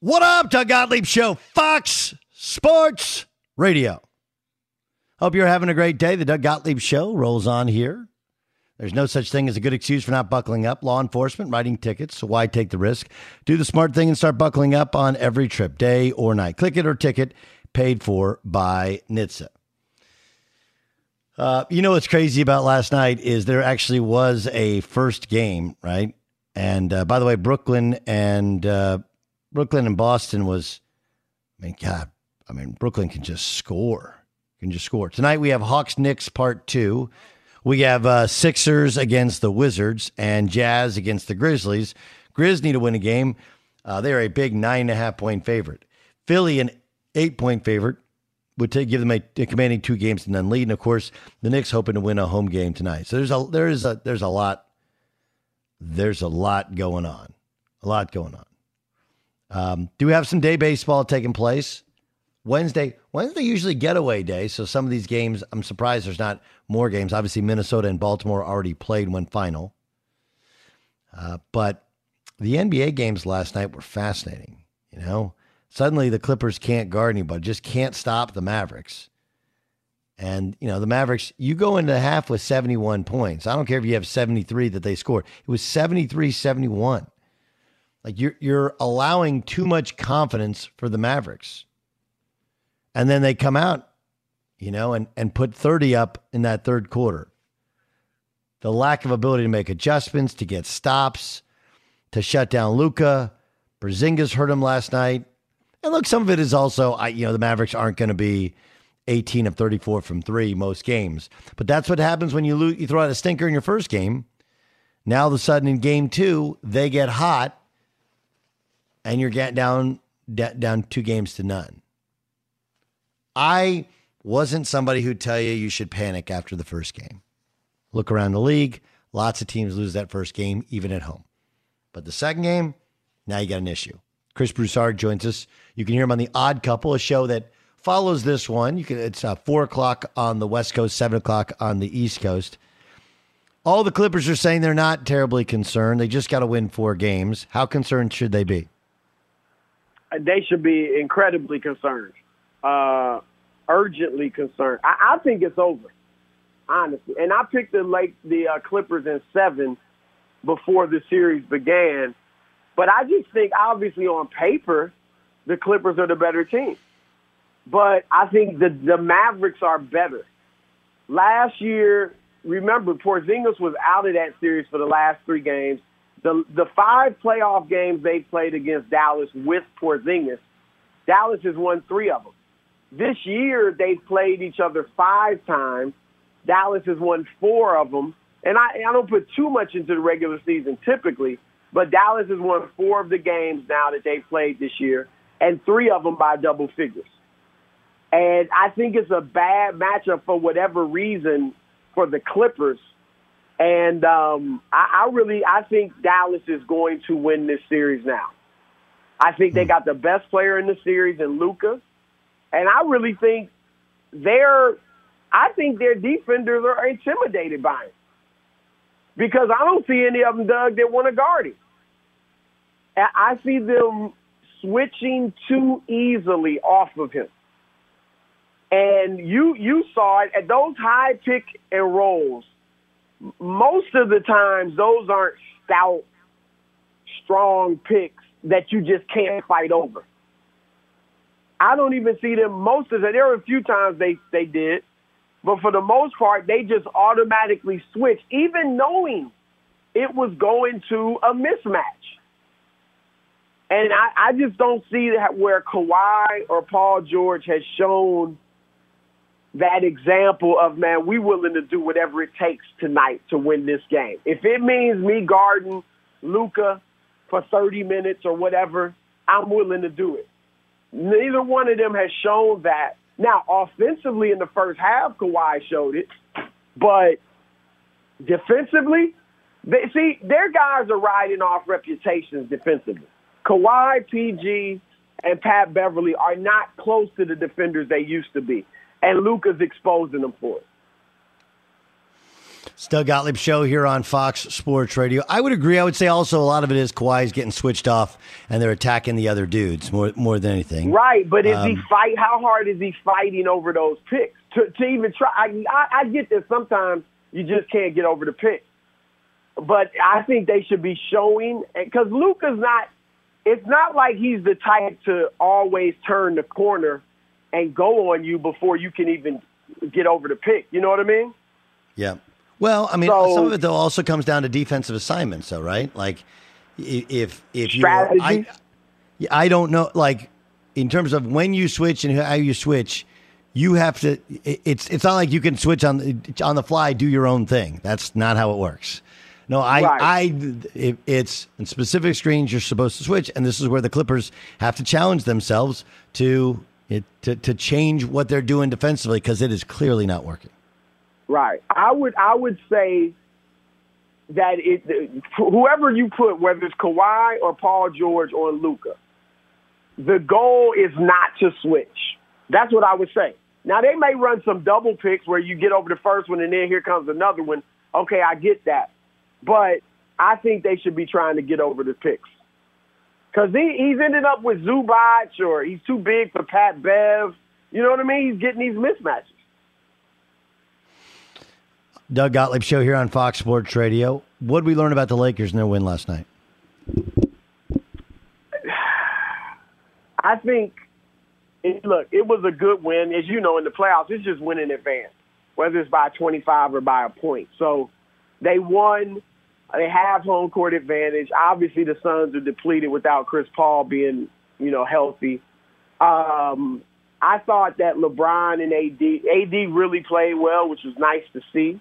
What up, Doug Gottlieb Show, Fox Sports Radio. Hope you're having a great day. The Doug Gottlieb Show rolls on here. There's no such thing as a good excuse for not buckling up. Law enforcement writing tickets, so why take the risk? Do the smart thing and start buckling up on every trip, day or night. Click it or ticket, paid for by NHTSA. You know what's crazy about last night is there actually was a first game, right? And by the way, Brooklyn and Boston was, Brooklyn can just score. Tonight we have Hawks-Knicks part two. We have Sixers against the Wizards and Jazz against the Grizzlies. Grizz need to win a game. They're a big 9.5-point favorite. Philly, an 8-point favorite, would give them a commanding 2 games and then lead. And of course, the Knicks hoping to win a home game tonight. So there's a lot going on. Do we have some day baseball taking place Wednesday? Wednesday usually getaway day, so some of these games, I'm surprised there's not more games. Obviously, Minnesota and Baltimore already played one final, but the NBA games last night were fascinating. You know, suddenly the Clippers can't guard anybody, just can't stop the Mavericks, and you know the Mavericks. You go into the half with 71 points. I don't care if you have 73 that they scored. It was 73-71. Like you're allowing too much confidence for the Mavericks. And then they come out, you know, and put 30 up in that third quarter. The lack of ability to make adjustments, to get stops, to shut down Luka. Porzingis hurt him last night. And look, some of it is also, the Mavericks aren't going to be 18 of 34 from three most games. But that's what happens when you throw out a stinker in your first game. Now, all of a sudden, in game two, they get hot, and you're getting down 2 games to none. I wasn't somebody who'd tell you should panic after the first game. Look around the league. Lots of teams lose that first game, even at home. But the second game, now you got an issue. Chris Broussard joins us. You can hear him on The Odd Couple, a show that follows this one. It's 4 o'clock on the West Coast, 7 o'clock on the East Coast. All the Clippers are saying they're not terribly concerned. They just got to win 4 games. How concerned should they be? They should be incredibly concerned, urgently concerned. I think it's over, honestly. And I picked the Clippers in 7 before the series began. But I just think, obviously, on paper, the Clippers are the better team. But I think the Mavericks are better. Last year, remember, Porzingis was out of that series for the last 3 games. The 5 playoff games they played against Dallas with Porzingis, Dallas has won 3 of them. This year, they played each other 5 times. Dallas has won 4 of them. And I don't put too much into the regular season typically, but Dallas has won 4 of the games now that they've played this year, and 3 of them by double figures. And I think it's a bad matchup for whatever reason for the Clippers. And I think Dallas is going to win this series now. I think they got the best player in the series in Luka. And I really think their defenders are intimidated by him, because I don't see any of them, Doug, that want to guard him. I see them switching too easily off of him. And you saw it at those high pick and rolls. Most of the times, those aren't stout, strong picks that you just can't fight over. I don't even see them most of the time. There were a few times they did, but for the most part, they just automatically switched, even knowing it was going to a mismatch. And I just don't see that where Kawhi or Paul George has shown that example of, man, we willing to do whatever it takes tonight to win this game. If it means me guarding Luka for 30 minutes or whatever, I'm willing to do it. Neither one of them has shown that. Now, offensively in the first half, Kawhi showed it, but defensively, their guys are riding off reputations defensively. Kawhi, PG, and Pat Beverly are not close to the defenders they used to be, and Luka's exposing them for it. It's Doug Gottlieb show here on Fox Sports Radio. I would agree. I would say also a lot of it is Kawhi's getting switched off and they're attacking the other dudes more than anything. Right, but how hard is he fighting over those picks? To even try, I get that sometimes you just can't get over the pick. But I think they should be showing, because Luka's not, it's not like he's the type to always turn the corner and go on you before you can even get over the pick. You know what I mean? Yeah. Well, I mean, some of it though also comes down to defensive assignments, though, right? Like, if strategy? I don't know. Like, in terms of when you switch and how you switch, you have to. It's not like you can switch on the fly, do your own thing. That's not how it works. No, it's in specific screens you're supposed to switch, and this is where the Clippers have to challenge themselves to change what they're doing defensively, because it is clearly not working. Right. I would say that whoever you put, whether it's Kawhi or Paul George or Luka, the goal is not to switch. That's what I would say. Now, they may run some double picks where you get over the first one and then here comes another one. Okay, I get that. But I think they should be trying to get over the picks, because he's ended up with Zubac, or he's too big for Pat Bev. You know what I mean? He's getting these mismatches. Doug Gottlieb show here on Fox Sports Radio. What did we learn about the Lakers and their win last night? I think, it was a good win. As you know, in the playoffs, it's just win in advance, whether it's by 25 or by a point. So they won. They have home court advantage. Obviously, the Suns are depleted without Chris Paul being, healthy. I thought that LeBron and AD really played well, which was nice to see.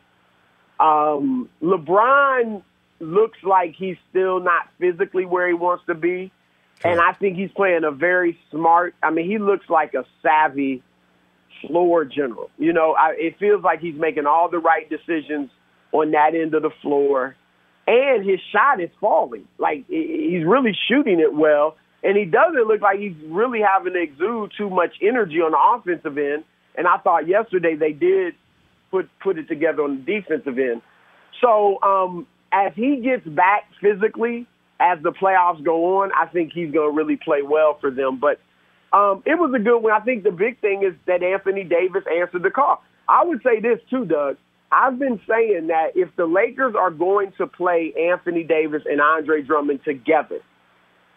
LeBron looks like he's still not physically where he wants to be. And I think he's playing a very smart, I mean, he looks like a savvy floor general. You know, it feels like he's making all the right decisions on that end of the floor. And his shot is falling. Like, he's really shooting it well. And he doesn't look like he's really having to exude too much energy on the offensive end. And I thought yesterday they did put it together on the defensive end. So as he gets back physically, as the playoffs go on, I think he's going to really play well for them. But it was a good one. I think the big thing is that Anthony Davis answered the call. I would say this too, Doug. I've been saying that if the Lakers are going to play Anthony Davis and Andre Drummond together,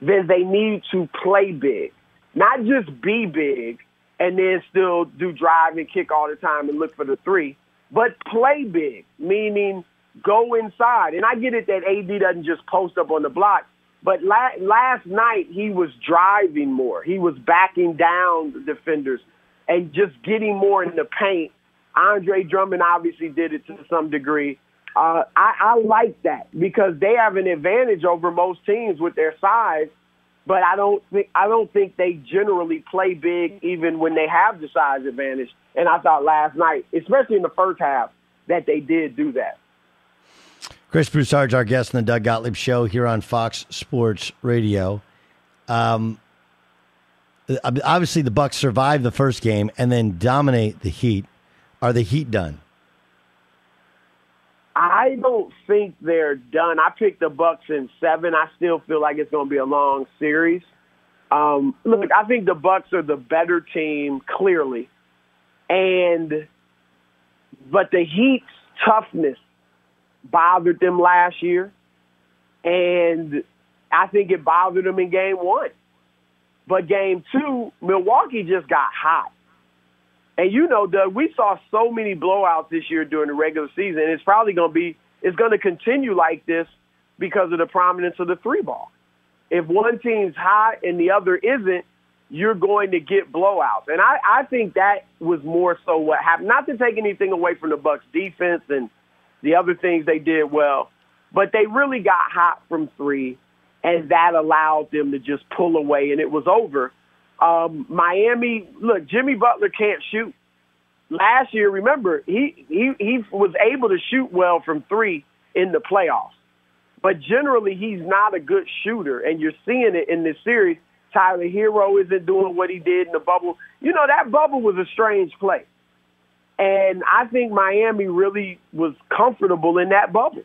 then they need to play big, not just be big and then still do drive and kick all the time and look for the three, but play big, meaning go inside. And I get it that AD doesn't just post up on the block, but last night he was driving more. He was backing down the defenders and just getting more in the paint. Andre Drummond obviously did it to some degree. I like that because they have an advantage over most teams with their size, but I don't think they generally play big even when they have the size advantage. And I thought last night, especially in the first half, that they did do that. Chris Broussard, our guest on the Doug Gottlieb Show here on Fox Sports Radio. Obviously, the Bucks survive the first game and then dominate the Heat. Are the Heat done? I don't think they're done. I picked the Bucks in 7. I still feel like it's going to be a long series. Look, I think the Bucks are the better team, clearly. But the Heat's toughness bothered them last year, and I think it bothered them in game 1. But game 2, Milwaukee just got hot. And you know, Doug, we saw so many blowouts this year during the regular season. It's probably going to be, it's going to continue like this because of the prominence of the three ball. If one team's hot and the other isn't, you're going to get blowouts. And I think that was more so what happened. Not to take anything away from the Bucks' defense and the other things they did well, but they really got hot from 3, and that allowed them to just pull away, and it was over. Miami, look, Jimmy Butler can't shoot. Last year, remember, he was able to shoot well from 3 in the playoffs. But generally, he's not a good shooter, and you're seeing it in this series. Tyler Hero isn't doing what he did in the bubble. You know, that bubble was a strange place. And I think Miami really was comfortable in that bubble.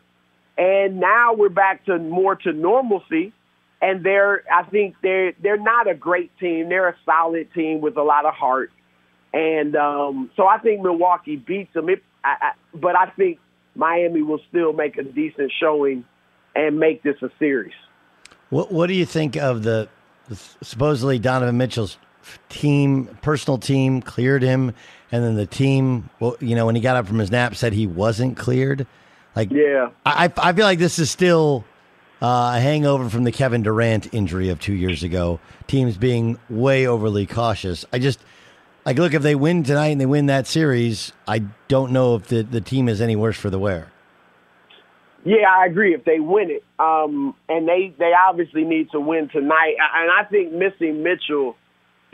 And now we're back to more to normalcy. And I think they're not a great team. They're a solid team with a lot of heart. And so I think Milwaukee beats them. But I think Miami will still make a decent showing and make this a series. What do you think of the supposedly Donovan Mitchell's team, personal team cleared him, and then the team, well, you know, when he got up from his nap, said he wasn't cleared? Like, yeah, I feel like this is still a hangover from the Kevin Durant injury of 2 years ago, teams being way overly cautious. I just, like, look, if they win tonight and they win that series, I don't know if the team is any worse for the wear. Yeah, I agree. If they win it, and they obviously need to win tonight. And I think missing Mitchell,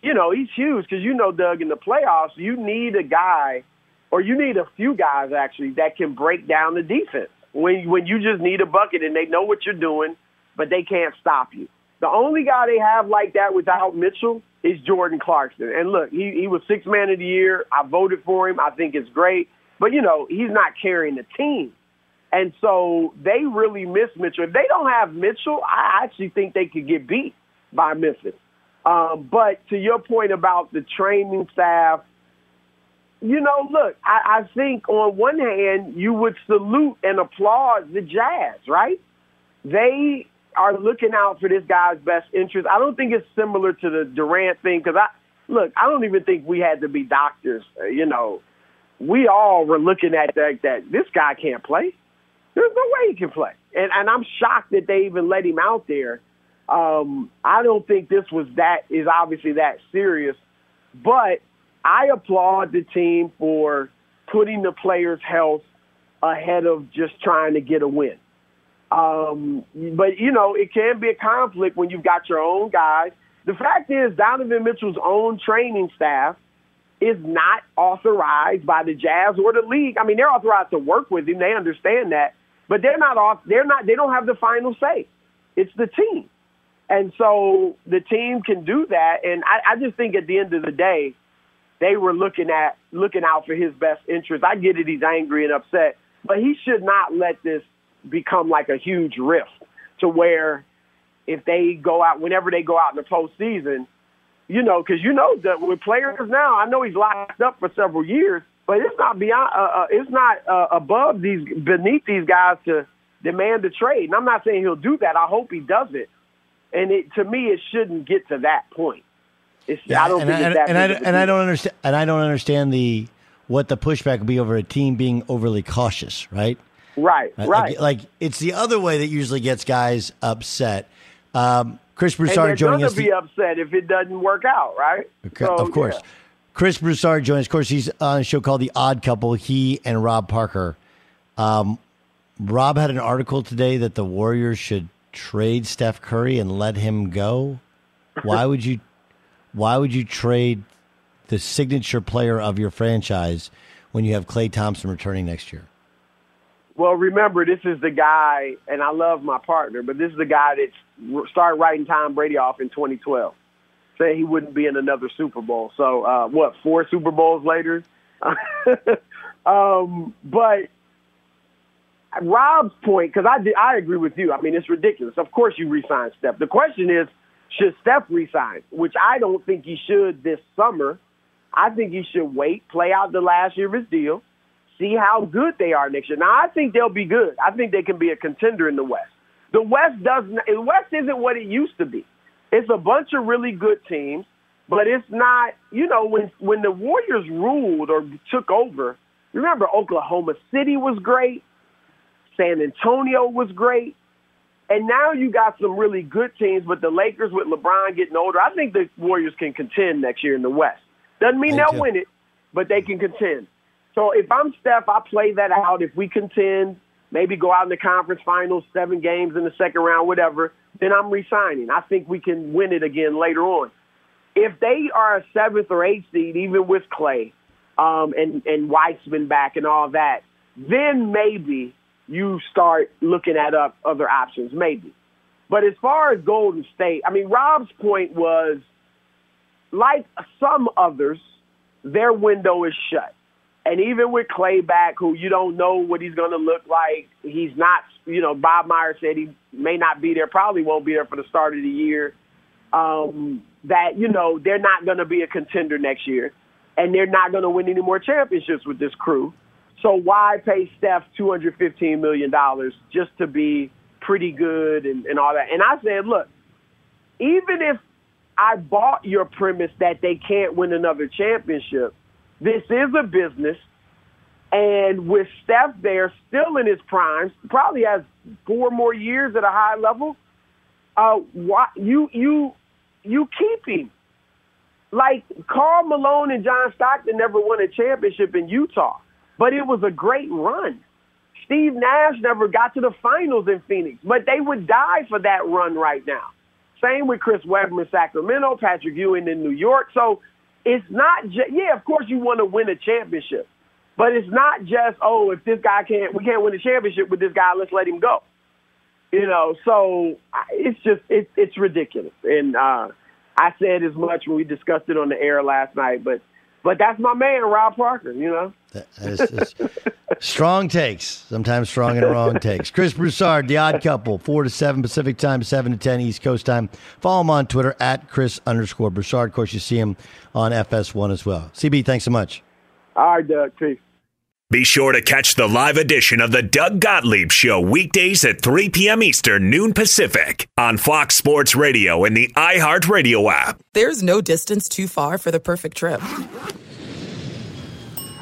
you know, he's huge because, you know, Doug, in the playoffs, you need a guy, or you need a few guys, actually, that can break down the defense. When you just need a bucket and they know what you're doing, but they can't stop you. The only guy they have like that without Mitchell is Jordan Clarkson. And look, he was Sixth Man of the Year. I voted for him. I think it's great. But, you know, he's not carrying the team. And so they really miss Mitchell. If they don't have Mitchell, I actually think they could get beat by Memphis. But to your point about the training staff, you know, look, I think on one hand, you would salute and applaud the Jazz, right? They are looking out for this guy's best interest. I don't think it's similar to the Durant thing because, I don't even think we had to be doctors. You know, we all were looking at that this guy can't play. There's no way he can play. And I'm shocked that they even let him out there. I don't think this was obviously that serious, but I applaud the team for putting the players' health ahead of just trying to get a win. But, you know, it can be a conflict when you've got your own guys. The fact is Donovan Mitchell's own training staff is not authorized by the Jazz or the league. I mean, they're authorized to work with him. They understand that. But they don't have the final say. It's the team. And so the team can do that. And I just think at the end of the day, they were looking out for his best interest. I get it, he's angry and upset, but he should not let this become like a huge rift to where if they go out, whenever they go out in the postseason, you know, because you know that with players now, I know he's locked up for several years, but it's not beyond, beneath these guys to demand a trade. And I'm not saying he'll do that. I hope he does it. And to me, it shouldn't get to that point. I don't understand what the pushback would be over a team being overly cautious, right? Right. Like it's the other way that usually gets guys upset. Chris Broussard joining us. They're going to be upset if it doesn't work out, right? Okay, so, of course. Yeah. Chris Broussard joins. Of course, he's on a show called The Odd Couple. He and Rob Parker. Rob had an article today that the Warriors should trade Steph Curry and let him go. Why would you? Why would you trade the signature player of your franchise when you have Klay Thompson returning next year? Well, remember, this is the guy, and I love my partner, but this is the guy that started writing Tom Brady off in 2012, saying he wouldn't be in another Super Bowl. So, 4 Super Bowls later? But Rob's point, because I agree with you. I mean, it's ridiculous. Of course you re-sign Steph. The question is, should Steph resign? Which I don't think he should this summer. I think he should wait, play out the last year of his deal, see how good they are next year. Now, I think they'll be good. I think they can be a contender in the West. The West isn't what it used to be. It's a bunch of really good teams, but it's not, you know, when the Warriors ruled or took over, remember Oklahoma City was great, San Antonio was great. And now you got some really good teams, but the Lakers with LeBron getting older, I think the Warriors can contend next year in the West. Doesn't mean they'll win it, but they can contend. So if I'm Steph, I play that out. If we contend, maybe go out in the conference finals, 7 games in the second round, whatever, then I'm re-signing. I think we can win it again later on. If they are a 7th or 8th seed, even with Klay and Weissman back and all that, then maybe – you start looking at other options, maybe. But as far as Golden State, I mean, Rob's point was, like some others, their window is shut. And even with Klay back, who you don't know what he's going to look like, he's not, you know, Bob Myers said he may not be there, probably won't be there for the start of the year, that, you know, they're not going to be a contender next year. And they're not going to win any more championships with this crew. So why pay Steph $215 million just to be pretty good and all that? And I said, look, even if I bought your premise that they can't win another championship, this is a business. And with Steph there still in his prime, probably has 4 more years at a high level, you keep him. Like Karl Malone and John Stockton never won a championship in Utah. But it was a great run. Steve Nash never got to the finals in Phoenix, but they would die for that run right now. Same with Chris Webber in Sacramento, Patrick Ewing in New York. So it's not just, yeah, of course you want to win a championship, but it's not just, oh, if this guy we can't win a championship with this guy, let's let him go. You know, so it's just, it's ridiculous. And I said as much when we discussed it on the air last night, but that's my man, Rob Parker, you know. Strong takes, sometimes strong and wrong takes. Chris Broussard, The Odd Couple, 4 to 7 Pacific time, 7 to 10 East Coast time. Follow him on Twitter at Chris_Broussard. Of course, you see him on FS1 as well. CB, thanks so much. All right, Doug. Peace. Be sure to catch the live edition of the Doug Gottlieb Show weekdays at 3 p.m. Eastern, noon Pacific on Fox Sports Radio and the iHeartRadio app. There's no distance too far for the perfect trip.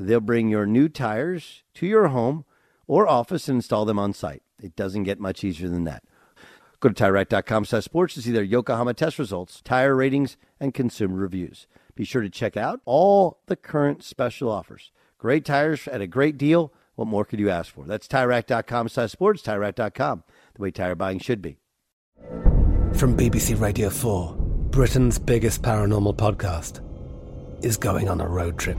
They'll bring your new tires to your home or office and install them on site. It doesn't get much easier than that. Go to TireRack.com/sports to see their Yokohama test results, tire ratings, and consumer reviews. Be sure to check out all the current special offers. Great tires at a great deal. What more could you ask for? That's TireRack.com/sports, TireRack.com, the way tire buying should be. From BBC Radio 4, Britain's biggest paranormal podcast is going on a road trip.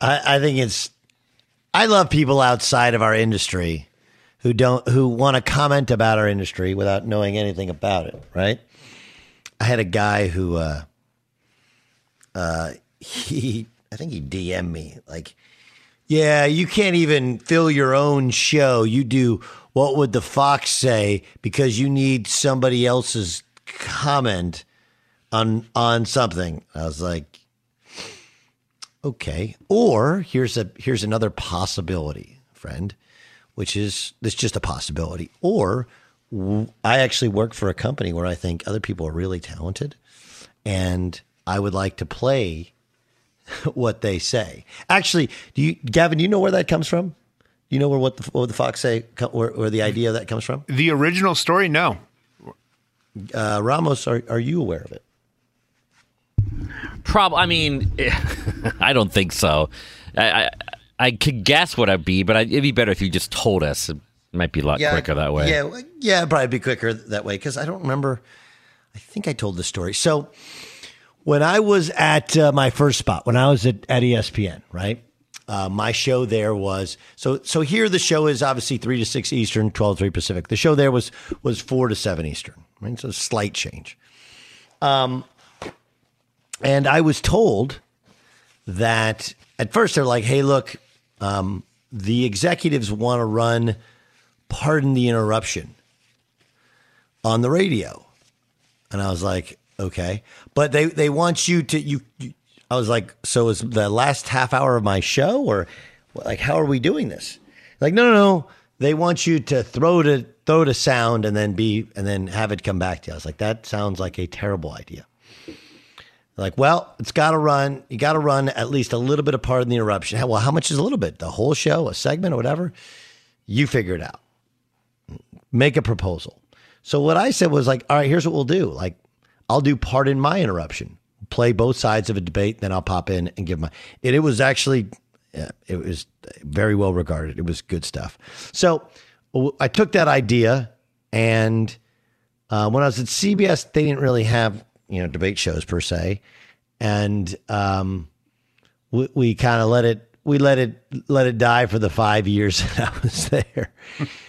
I think it's, I love people outside of our industry who want to comment about our industry without knowing anything about it. Right. I had a guy who, I think he DM'd me like, yeah, you can't even fill your own show. You do What Would the Fox Say because you need somebody else's comment on something. I was like, okay. Or here's another possibility, friend, which is, it's just a possibility. Or I actually work for a company where I think other people are really talented and I would like to play what they say. Actually, Gavin, you know where that comes from? You know where what the Fox Say, or the idea of that comes from? The original story? No. Ramos, are you aware of it? Probably. I mean, I don't think so. I could guess what it'd be, but it'd be better if you just told us. It might be a lot quicker that way. Yeah, it'd probably be quicker that way because I don't remember. I think I told the story. So when I was at my first spot, when I was at ESPN, right? My show there was so here the show is obviously 3 to 6 Eastern, 12 to 3 Pacific. The show there was 4 to 7 Eastern, right? So slight change. And I was told that at first they're like, hey, look, the executives want to run Pardon the Interruption on the radio. And I was like, okay, but they want you to, you I was like, so is the last half hour of my show, or like, how are we doing this? Like, no. They want you to throw to sound and then have it come back to you. I was like, that sounds like a terrible idea. Like, well, it's got to run. You got to run at least a little bit of part in the interruption. Well, how much is a little bit? The whole show, a segment or whatever? You figure it out. Make a proposal. So what I said was like, all right, here's what we'll do. Like, I'll do part in my interruption. Play both sides of a debate, then I'll pop in and give my... And it was actually... Yeah, it was very well regarded. It was good stuff. So I took that idea, and when I was at CBS, they didn't really have, debate shows per se. And we kind of let it die for the 5 years that I was there.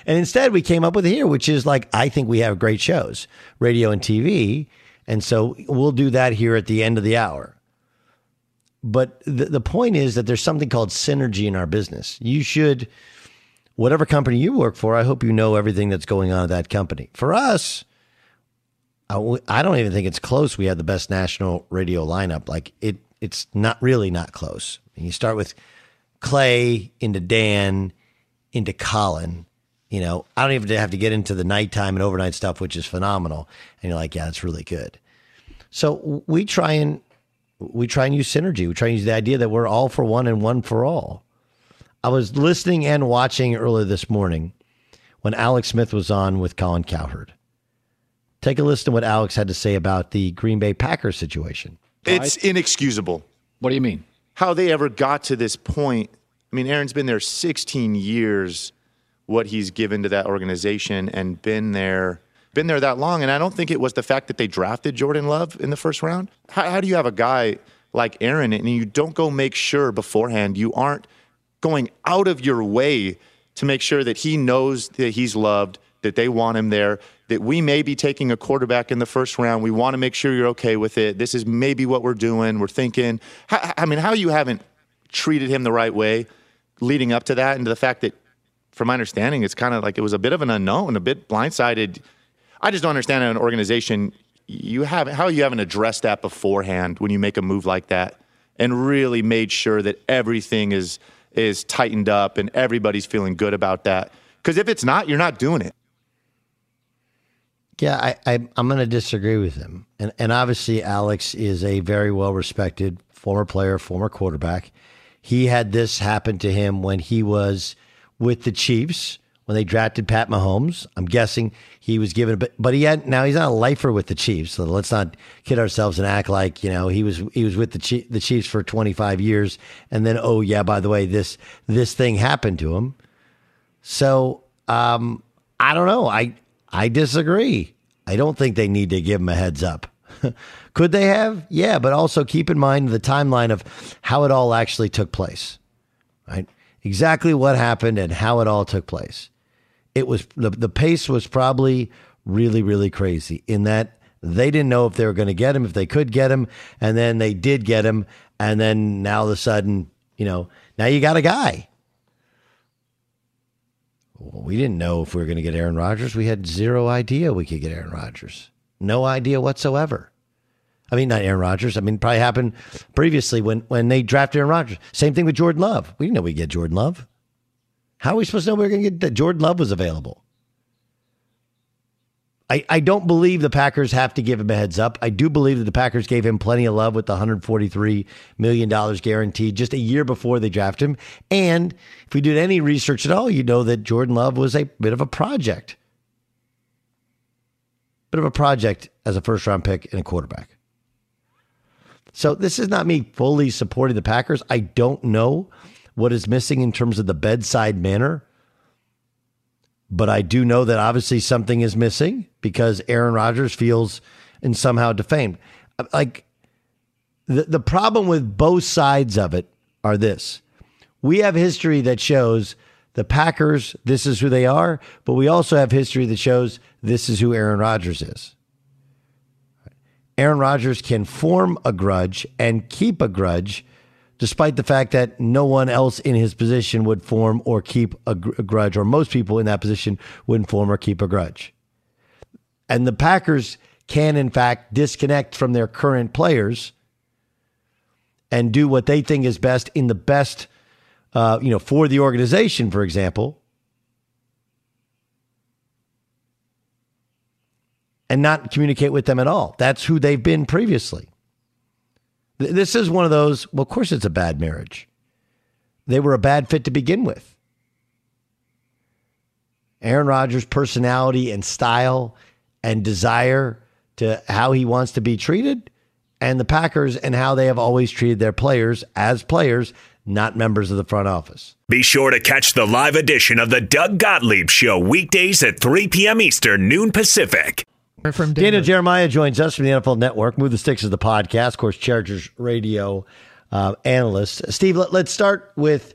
And instead we came up with here, which is like, I think we have great shows, radio and TV. And so we'll do that here at the end of the hour. But the point is that there's something called synergy in our business. You should, whatever company you work for, I hope you know everything that's going on at that company. For us, I don't even think it's close. We have the best national radio lineup. Like it's not close. And you start with Clay into Dan into Colin. I don't even have to get into the nighttime and overnight stuff, which is phenomenal. And you're like, yeah, it's really good. So we try and use synergy. We try and use the idea that we're all for one and one for all. I was listening and watching earlier this morning when Alex Smith was on with Colin Cowherd. Take a listen to what Alex had to say about the Green Bay Packers situation. It's inexcusable. What do you mean? How they ever got to this point. I mean, Aaron's been there 16 years, what he's given to that organization, and been there that long, and I don't think it was the fact that they drafted Jordan Love in the first round. How do you have a guy like Aaron and you don't go make sure beforehand, you aren't going out of your way to make sure that he knows that he's loved, that they want him there, that we may be taking a quarterback in the first round. We want to make sure you're okay with it. This is maybe what we're doing. We're thinking. How you haven't treated him the right way leading up to that, and to the fact that, from my understanding, it's kind of like it was a bit of an unknown, a bit blindsided. I just don't understand how an organization, how you haven't addressed that beforehand when you make a move like that and really made sure that everything is tightened up and everybody's feeling good about that. Because if it's not, you're not doing it. Yeah, I'm going to disagree with him. And obviously, Alex is a very well-respected former player, former quarterback. He had this happen to him when he was with the Chiefs. When they drafted Pat Mahomes, I'm guessing he was given a bit, but he's not a lifer with the Chiefs. So let's not kid ourselves and act like, he was with the Chiefs for 25 years. And then, oh yeah, by the way, this thing happened to him. So, I don't know. I disagree. I don't think they need to give him a heads up. Could they have? Yeah. But also keep in mind the timeline of how it all actually took place, right? Exactly what happened and how it all took place. It was the pace was probably really, really crazy in that they didn't know if they were going to get him, if they could get him, and then they did get him, and then now all of a sudden, now you got a guy. Well, we didn't know if we were going to get Aaron Rodgers. We had zero idea we could get Aaron Rodgers. No idea whatsoever. I mean, not Aaron Rodgers. I mean, probably happened previously when they drafted Aaron Rodgers. Same thing with Jordan Love. We didn't know we'd get Jordan Love. How are we supposed to know we were going to get that Jordan Love was available? I don't believe the Packers have to give him a heads up. I do believe that the Packers gave him plenty of love with the $143 million guaranteed just a year before they drafted him. And if we did any research at all, that Jordan Love was a bit of a project. Bit of a project as a first-round pick and a quarterback. So this is not me fully supporting the Packers. I don't know what is missing in terms of the bedside manner. But I do know that obviously something is missing because Aaron Rodgers feels and somehow defamed. Like the problem with both sides of it are this. We have history that shows the Packers, this is who they are. But we also have history that shows this is who Aaron Rodgers is. Aaron Rodgers can form a grudge and keep a grudge, despite the fact that no one else in his position would form or keep a grudge, or most people in that position wouldn't form or keep a grudge. And the Packers can, in fact, disconnect from their current players and do what they think is best in the best, for the organization, for example, and not communicate with them at all. That's who they've been previously. This is one of those, well, of course it's a bad marriage. They were a bad fit to begin with. Aaron Rodgers' personality and style and desire to how he wants to be treated, and the Packers and how they have always treated their players as players, not members of the front office. Be sure to catch the live edition of the Doug Gottlieb Show weekdays at 3 p.m. Eastern, noon Pacific. From Dana Jeremiah joins us from the NFL Network. Move the Sticks is the podcast. Of course, Chargers radio analyst. Steve, let's start with,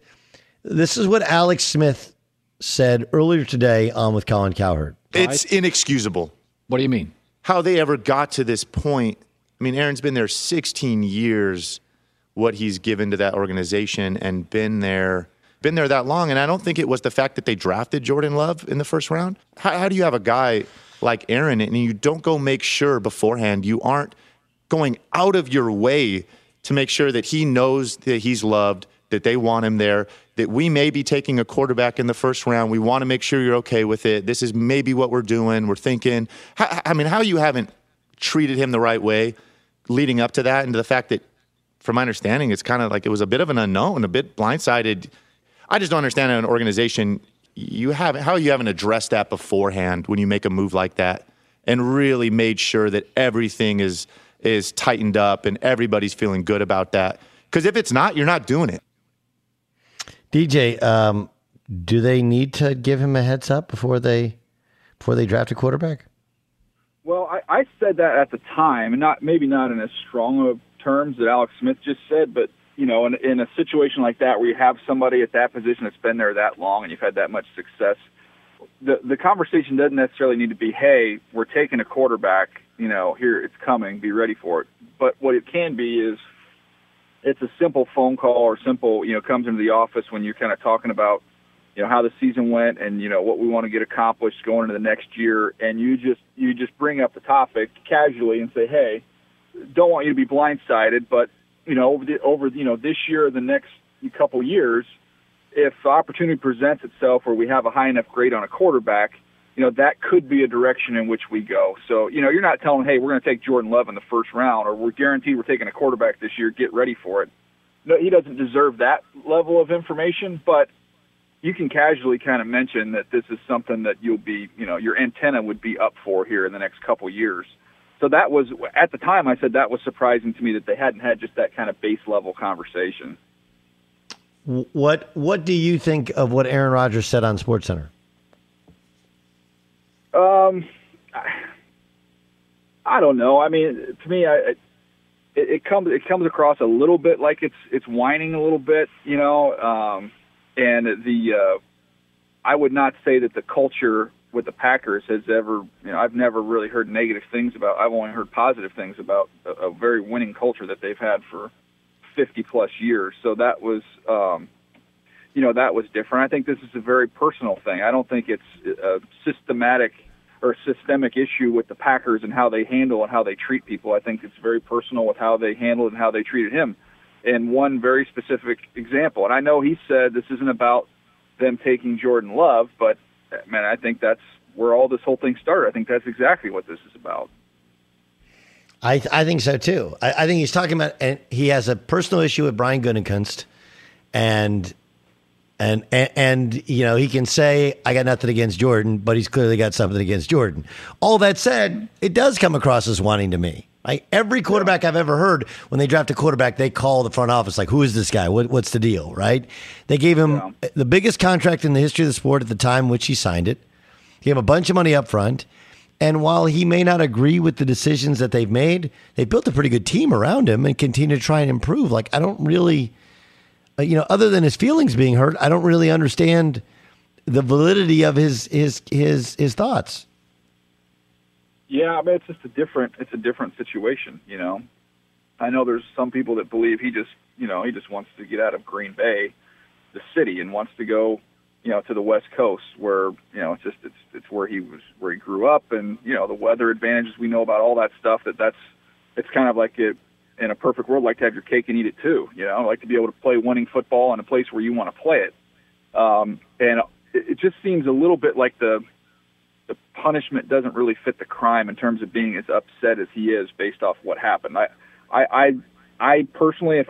this is what Alex Smith said earlier today on with Colin Cowherd. It's inexcusable. What do you mean? How they ever got to this point. I mean, Aaron's been there 16 years, what he's given to that organization, and been there that long. And I don't think it was the fact that they drafted Jordan Love in the first round. How do you have a guy like Aaron and you don't go make sure beforehand, you aren't going out of your way to make sure that he knows that he's loved, that they want him there, that we may be taking a quarterback in the first round. We want to make sure you're okay with it. This is maybe what we're doing. We're thinking, how you haven't treated him the right way leading up to that, and to the fact that, from my understanding, it's kind of like it was a bit of an unknown, a bit blindsided. I just don't understand how an organization, you haven't addressed that beforehand when you make a move like that and really made sure that everything is tightened up and everybody's feeling good about that. Because if it's not, you're not doing it. DJ, do they need to give him a heads up before they draft a quarterback? Well, I said that at the time, and maybe not in as strong of terms that Alex Smith just said, but you know, in a situation like that where you have somebody at that position that's been there that long and you've had that much success, the conversation doesn't necessarily need to be, hey, we're taking a quarterback, you know, here, it's coming, be ready for it. But what it can be is, it's a simple phone call or simple, comes into the office when you're kind of talking about, how the season went and, what we want to get accomplished going into the next year. And you just bring up the topic casually and say, hey, don't want you to be blindsided, but, over this year, the next couple years, if the opportunity presents itself or we have a high enough grade on a quarterback, that could be a direction in which we go. So, you're not telling, hey, we're going to take Jordan Love in the first round, or we're guaranteed we're taking a quarterback this year, get ready for it. No, he doesn't deserve that level of information, but you can casually kind of mention that this is something that you'll be, your antenna would be up for here in the next couple years. So that was, at the time, I said that was surprising to me that they hadn't had just that kind of base level conversation. What do you think of what Aaron Rodgers said on SportsCenter? I don't know. I mean, to me, it comes across a little bit like it's whining a little bit, and I would not say that the culture with the Packers has ever, I've never really heard negative things about. I've only heard positive things about a very winning culture that they've had for 50 plus years. So that was, that was different. I think this is a very personal thing. I don't think it's a systematic or systemic issue with the Packers and how they handle and how they treat people. I think it's very personal with how they handled and how they treated him. And one very specific example, and I know he said this isn't about them taking Jordan Love, but, man, I think that's where all this whole thing started. I think that's exactly what this is about. I think so, too. I think he's talking about, and he has a personal issue with Brian Gutekunst, and he can say, I got nothing against Jordan, but he's clearly got something against Jordan. All that said, it does come across as wanting to me. Like, every quarterback I've ever heard, when they draft a quarterback, they call the front office, like, who is this guy? What's the deal, right? They gave him the biggest contract in the history of the sport at the time, which he signed it. He gave a bunch of money up front. And while he may not agree with the decisions that they've made, they built a pretty good team around him and continue to try and improve. Like, I don't really... other than his feelings being hurt, I don't really understand the validity of his thoughts. Yeah, I mean, it's just a different situation. I know there's some people that believe he just, he just wants to get out of Green Bay, the city, and wants to go, to the West Coast, where it's where he grew up, and the weather advantages we know about, all that stuff. That's it's kind of like it. in a perfect world, like to have your cake and eat it too. You know, I like to be able to play winning football in a place where you want to play it. And it just seems a little bit like the punishment doesn't really fit the crime in terms of being as upset as he is based off what happened. I personally, if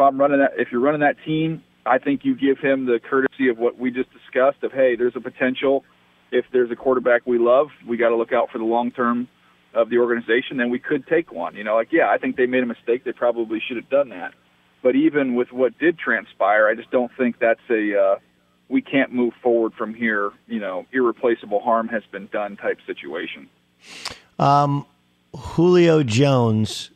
you're running that team, I think you give him the courtesy of what we just discussed of, hey, there's a potential. If there's a quarterback we love, we got to look out for the long term of the organization, and we could take one. You know, like, yeah, I think they made a mistake. They probably should have done that. But even with what did transpire, I just don't think that's we can't move forward from here, you know, irreplaceable harm has been done type situation. Julio Jones,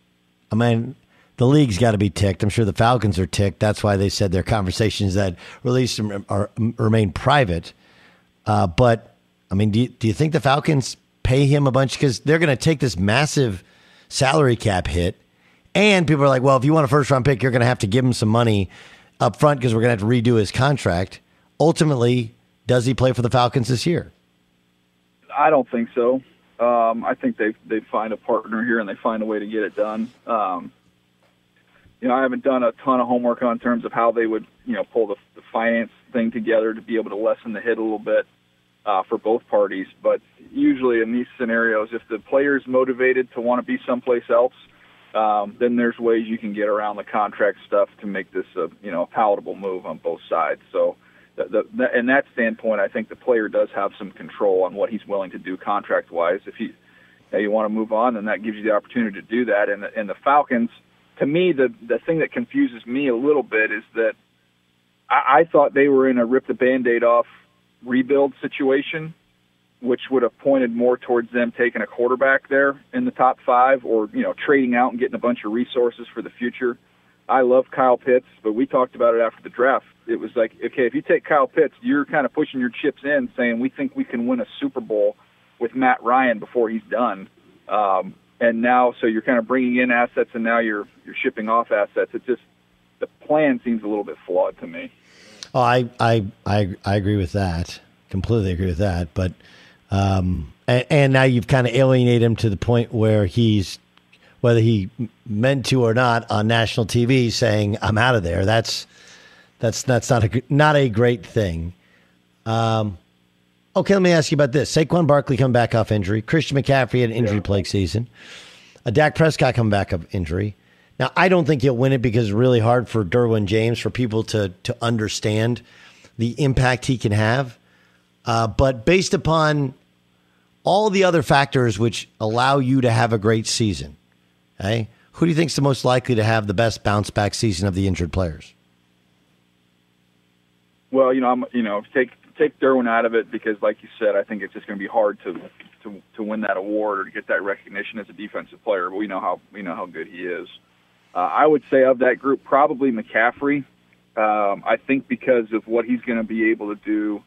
I mean, the league's got to be ticked. I'm sure the Falcons are ticked. That's why they said their conversations that released him are remain private. But, I mean, do you think the Falcons pay him a bunch? Because they're going to take this massive salary cap hit. And people are like, well, if you want a first-round pick, you're going to have to give him some money up front because we're going to have to redo his contract. Ultimately, does he play for the Falcons this year? I don't think so. I think they find a partner here and they find a way to get it done. You know, I haven't done a ton of homework on terms of how they would, you know, pull the finance thing together to be able to lessen the hit a little bit for both parties. But usually in these scenarios, if the player's motivated to want to be someplace else, then there's ways you can get around the contract stuff to make this a palatable move on both sides. So, in that standpoint, I think the player does have some control on what he's willing to do contract-wise. If you want to move on, then that gives you the opportunity to do that. And the Falcons, to me, the thing that confuses me a little bit is that I thought they were in a rip-the-Band-Aid-off rebuild situation, which would have pointed more towards them taking a quarterback there in the top five or, you know, trading out and getting a bunch of resources for the future. I love Kyle Pitts, but we talked about it after the draft. It was like, okay, if you take Kyle Pitts, you're kind of pushing your chips in, saying we think we can win a Super Bowl with Matt Ryan before he's done. And now, so you're kind of bringing in assets, and now you're shipping off assets. It's just the plan seems a little bit flawed to me. Oh, I agree with that. Completely agree with that. But and now you've kind of alienated him to the point where he's, whether he meant to or not, on national TV saying, I'm out of there. That's not a great thing. Okay, let me ask you about this. Saquon Barkley coming back off injury. Christian McCaffrey had an injury-plagued season. Dak Prescott coming back off injury. Now, I don't think he'll win it because it's really hard for Derwin James, for people to understand the impact he can have. But based upon all the other factors which allow you to have a great season, okay, who do you think is the most likely to have the best bounce-back season of the injured players? Well, you know, take Derwin out of it because, like you said, I think it's just going to be hard to win that award or to get that recognition as a defensive player. But we know how good he is. I would say of that group, probably McCaffrey. I think because of what he's going to be able to do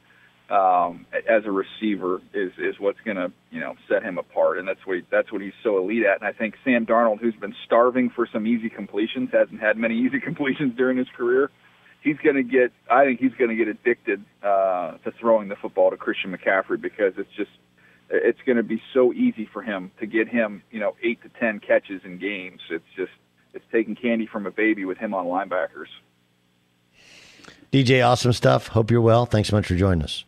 as a receiver is what's going to set him apart, and that's what he's so elite at. And I think Sam Darnold, who's been starving for some easy completions, hasn't had many easy completions during his career. I think he's going to get addicted to throwing the football to Christian McCaffrey because it's going to be so easy for him to get him, 8 to 10 catches in games. It's taking candy from a baby with him on linebackers. DJ, awesome stuff. Hope you're well. Thanks so much for joining us.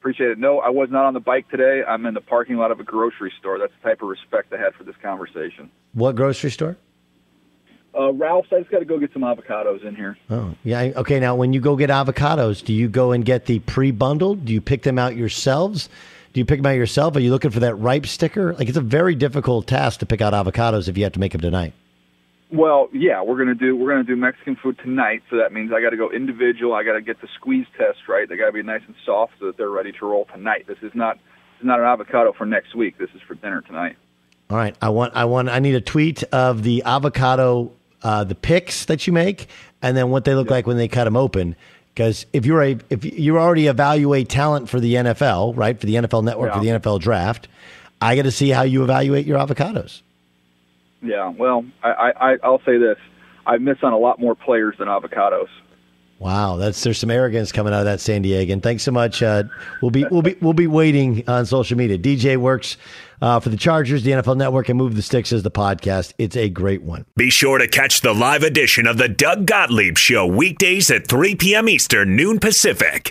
Appreciate it. No, I was not on the bike today. I'm in the parking lot of a grocery store. That's the type of respect I had for this conversation. What grocery store? Ralph's. I just got to go get some avocados in here. Oh, yeah. Okay, now when you go get avocados, do you go and get the pre-bundled? Do you pick them out yourselves? Do you pick them out yourself? Are you looking for that ripe sticker? Like, it's a very difficult task to pick out avocados if you have to make them tonight. Well, yeah, we're gonna do Mexican food tonight, so that means I got to go individual. I got to get the squeeze test right. They got to be nice and soft so that they're ready to roll tonight. This is not an avocado for next week. This is for dinner tonight. All right, I need a tweet of the avocado, the picks that you make, and then what they look like when they cut them open. Because if you already evaluate talent for the NFL, right, for the NFL Network, for the NFL Draft, I got to see how you evaluate your avocados. Yeah, well, I'll say this: I've missed on a lot more players than avocados. Wow, there's some arrogance coming out of that San Diegan. Thanks so much. We'll be waiting on social media. DJ works for the Chargers, the NFL Network, and Move the Sticks is the podcast. It's a great one. Be sure to catch the live edition of the Doug Gottlieb Show weekdays at 3 p.m. Eastern, noon Pacific.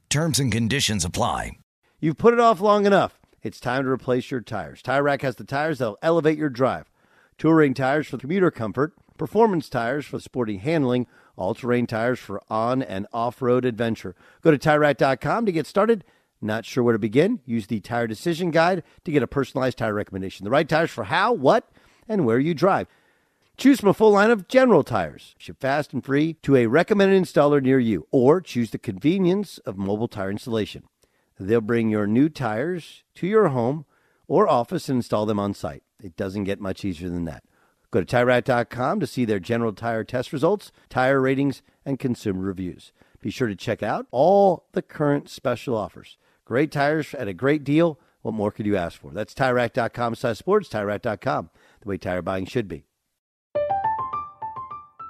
Terms and conditions apply. You've put it off long enough. It's time to replace your tires. Tire Rack has the tires that'll elevate your drive. Touring tires for commuter comfort, performance tires for sporty handling, all-terrain tires for on- and off-road adventure. Go to TireRack.com to get started. Not sure where to begin? Use the Tire Decision Guide to get a personalized tire recommendation. The right tires for how, what, and where you drive. Choose from a full line of General Tires. Ship fast and free to a recommended installer near you. Or choose the convenience of mobile tire installation. They'll bring your new tires to your home or office and install them on site. It doesn't get much easier than that. Go to TireRack.com to see their General Tire test results, tire ratings, and consumer reviews. Be sure to check out all the current special offers. Great tires at a great deal. What more could you ask for? That's TireRack.com/sports, TireRack.com, the way tire buying should be.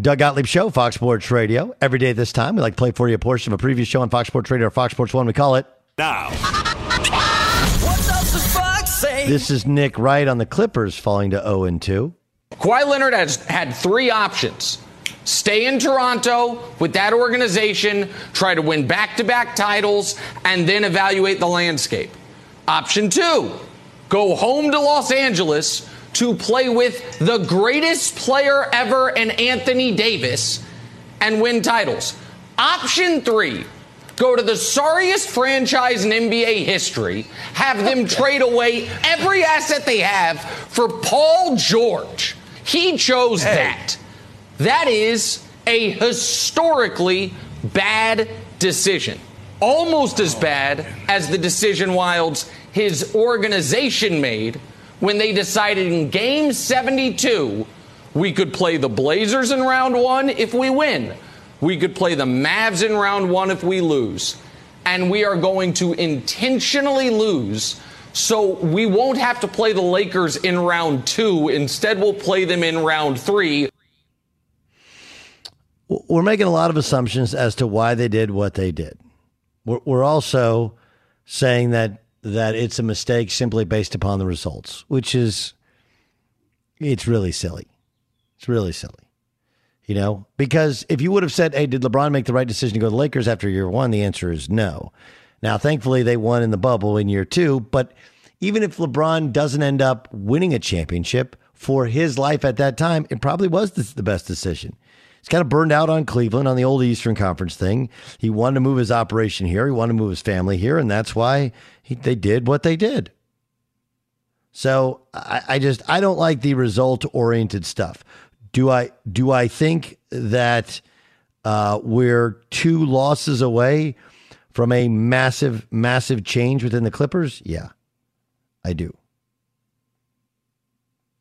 Doug Gottlieb Show, Fox Sports Radio. Every day at this time, we like to play for you a portion of a previous show on Fox Sports Radio or Fox Sports 1. We call it... Now. What does the Fox say? This is Nick Wright on the Clippers falling to 0-2. Kawhi Leonard has had three options. Stay in Toronto with that organization, try to win back-to-back titles, and then evaluate the landscape. Option two, go home to Los Angeles to play with the greatest player ever in Anthony Davis and win titles. Option three, go to the sorriest franchise in NBA history, have them trade away every asset they have for Paul George. He chose that. That is a historically bad decision. Almost as bad as the decision Wilds, his organization, made when they decided in Game 72 we could play the Blazers in round one if we win. We could play the Mavs in round one if we lose. And we are going to intentionally lose so we won't have to play the Lakers in round two. Instead, we'll play them in round three. We're making a lot of assumptions as to why they did what they did. We're also saying that it's a mistake simply based upon the results, which is, it's really silly. It's really silly. You know, because if you would have said, hey, did LeBron make the right decision to go to the Lakers after year one? The answer is no. Now, thankfully, they won in the bubble in year two. But even if LeBron doesn't end up winning a championship for his life at that time, it probably was the best decision. He's kind of burned out on Cleveland, on the old Eastern Conference thing. He wanted to move his operation here. He wanted to move his family here. And that's why they did what they did. So I don't like the result-oriented stuff. Do I think that we're two losses away from a massive, massive change within the Clippers? Yeah, I do.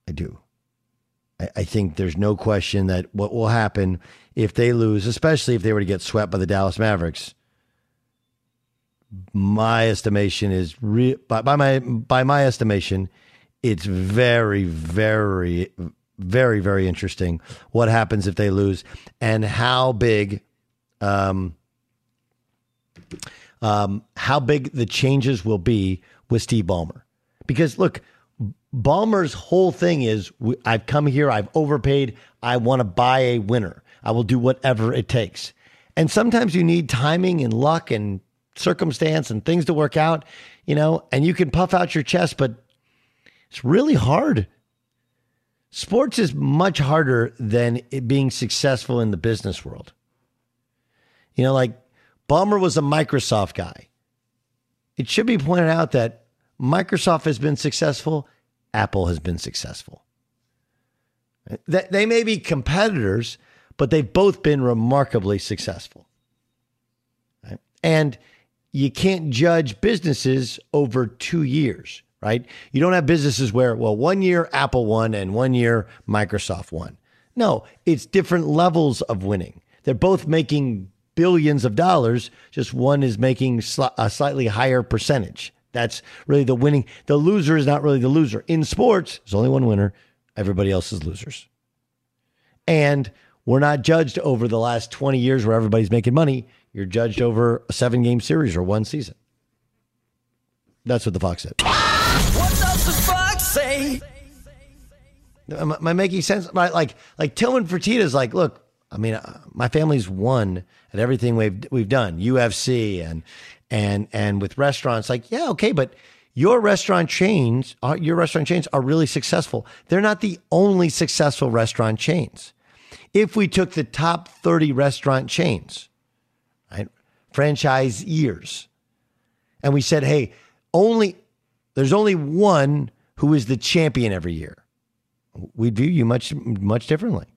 I do. I think there's no question that what will happen if they lose, especially if they were to get swept by the Dallas Mavericks, my estimation is by my estimation, it's very, very, very, very interesting what happens if they lose and how big the changes will be with Steve Ballmer. Because look, Ballmer's whole thing is, I've come here, I've overpaid, I want to buy a winner. I will do whatever it takes. And sometimes you need timing and luck and circumstance and things to work out, you know, and you can puff out your chest, but it's really hard. Sports is much harder than it being successful in the business world. You know, like Ballmer was a Microsoft guy. It should be pointed out that Microsoft has been successful. Apple has been successful. They may be competitors, but they've both been remarkably successful. Right? And you can't judge businesses over 2 years. Right? You don't have businesses where, well, 1 year Apple won and 1 year Microsoft won. No, it's different levels of winning. They're both making billions of dollars. Just one is making a slightly higher percentage. That's really the winning. The loser is not really the loser. In sports, there's only one winner. Everybody else is losers. And we're not judged over the last 20 years where everybody's making money. You're judged over a 7-game series or one season. That's what the Fox said. What does the Fox say? Am I making sense? Like Tillman Fertitta's like, look, I mean, my family's won at everything we've done, UFC and with restaurants. Like, yeah, okay, but your restaurant chains are really successful. They're not the only successful restaurant chains. If we took the top 30 restaurant chains, right, franchise years, and we said, hey, there's only one who is the champion every year, we'd view you much, much differently.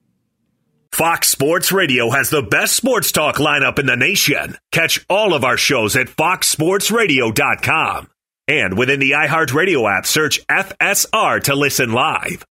Fox Sports Radio has the best sports talk lineup in the nation. Catch all of our shows at foxsportsradio.com. And within the iHeartRadio app, search FSR to listen live.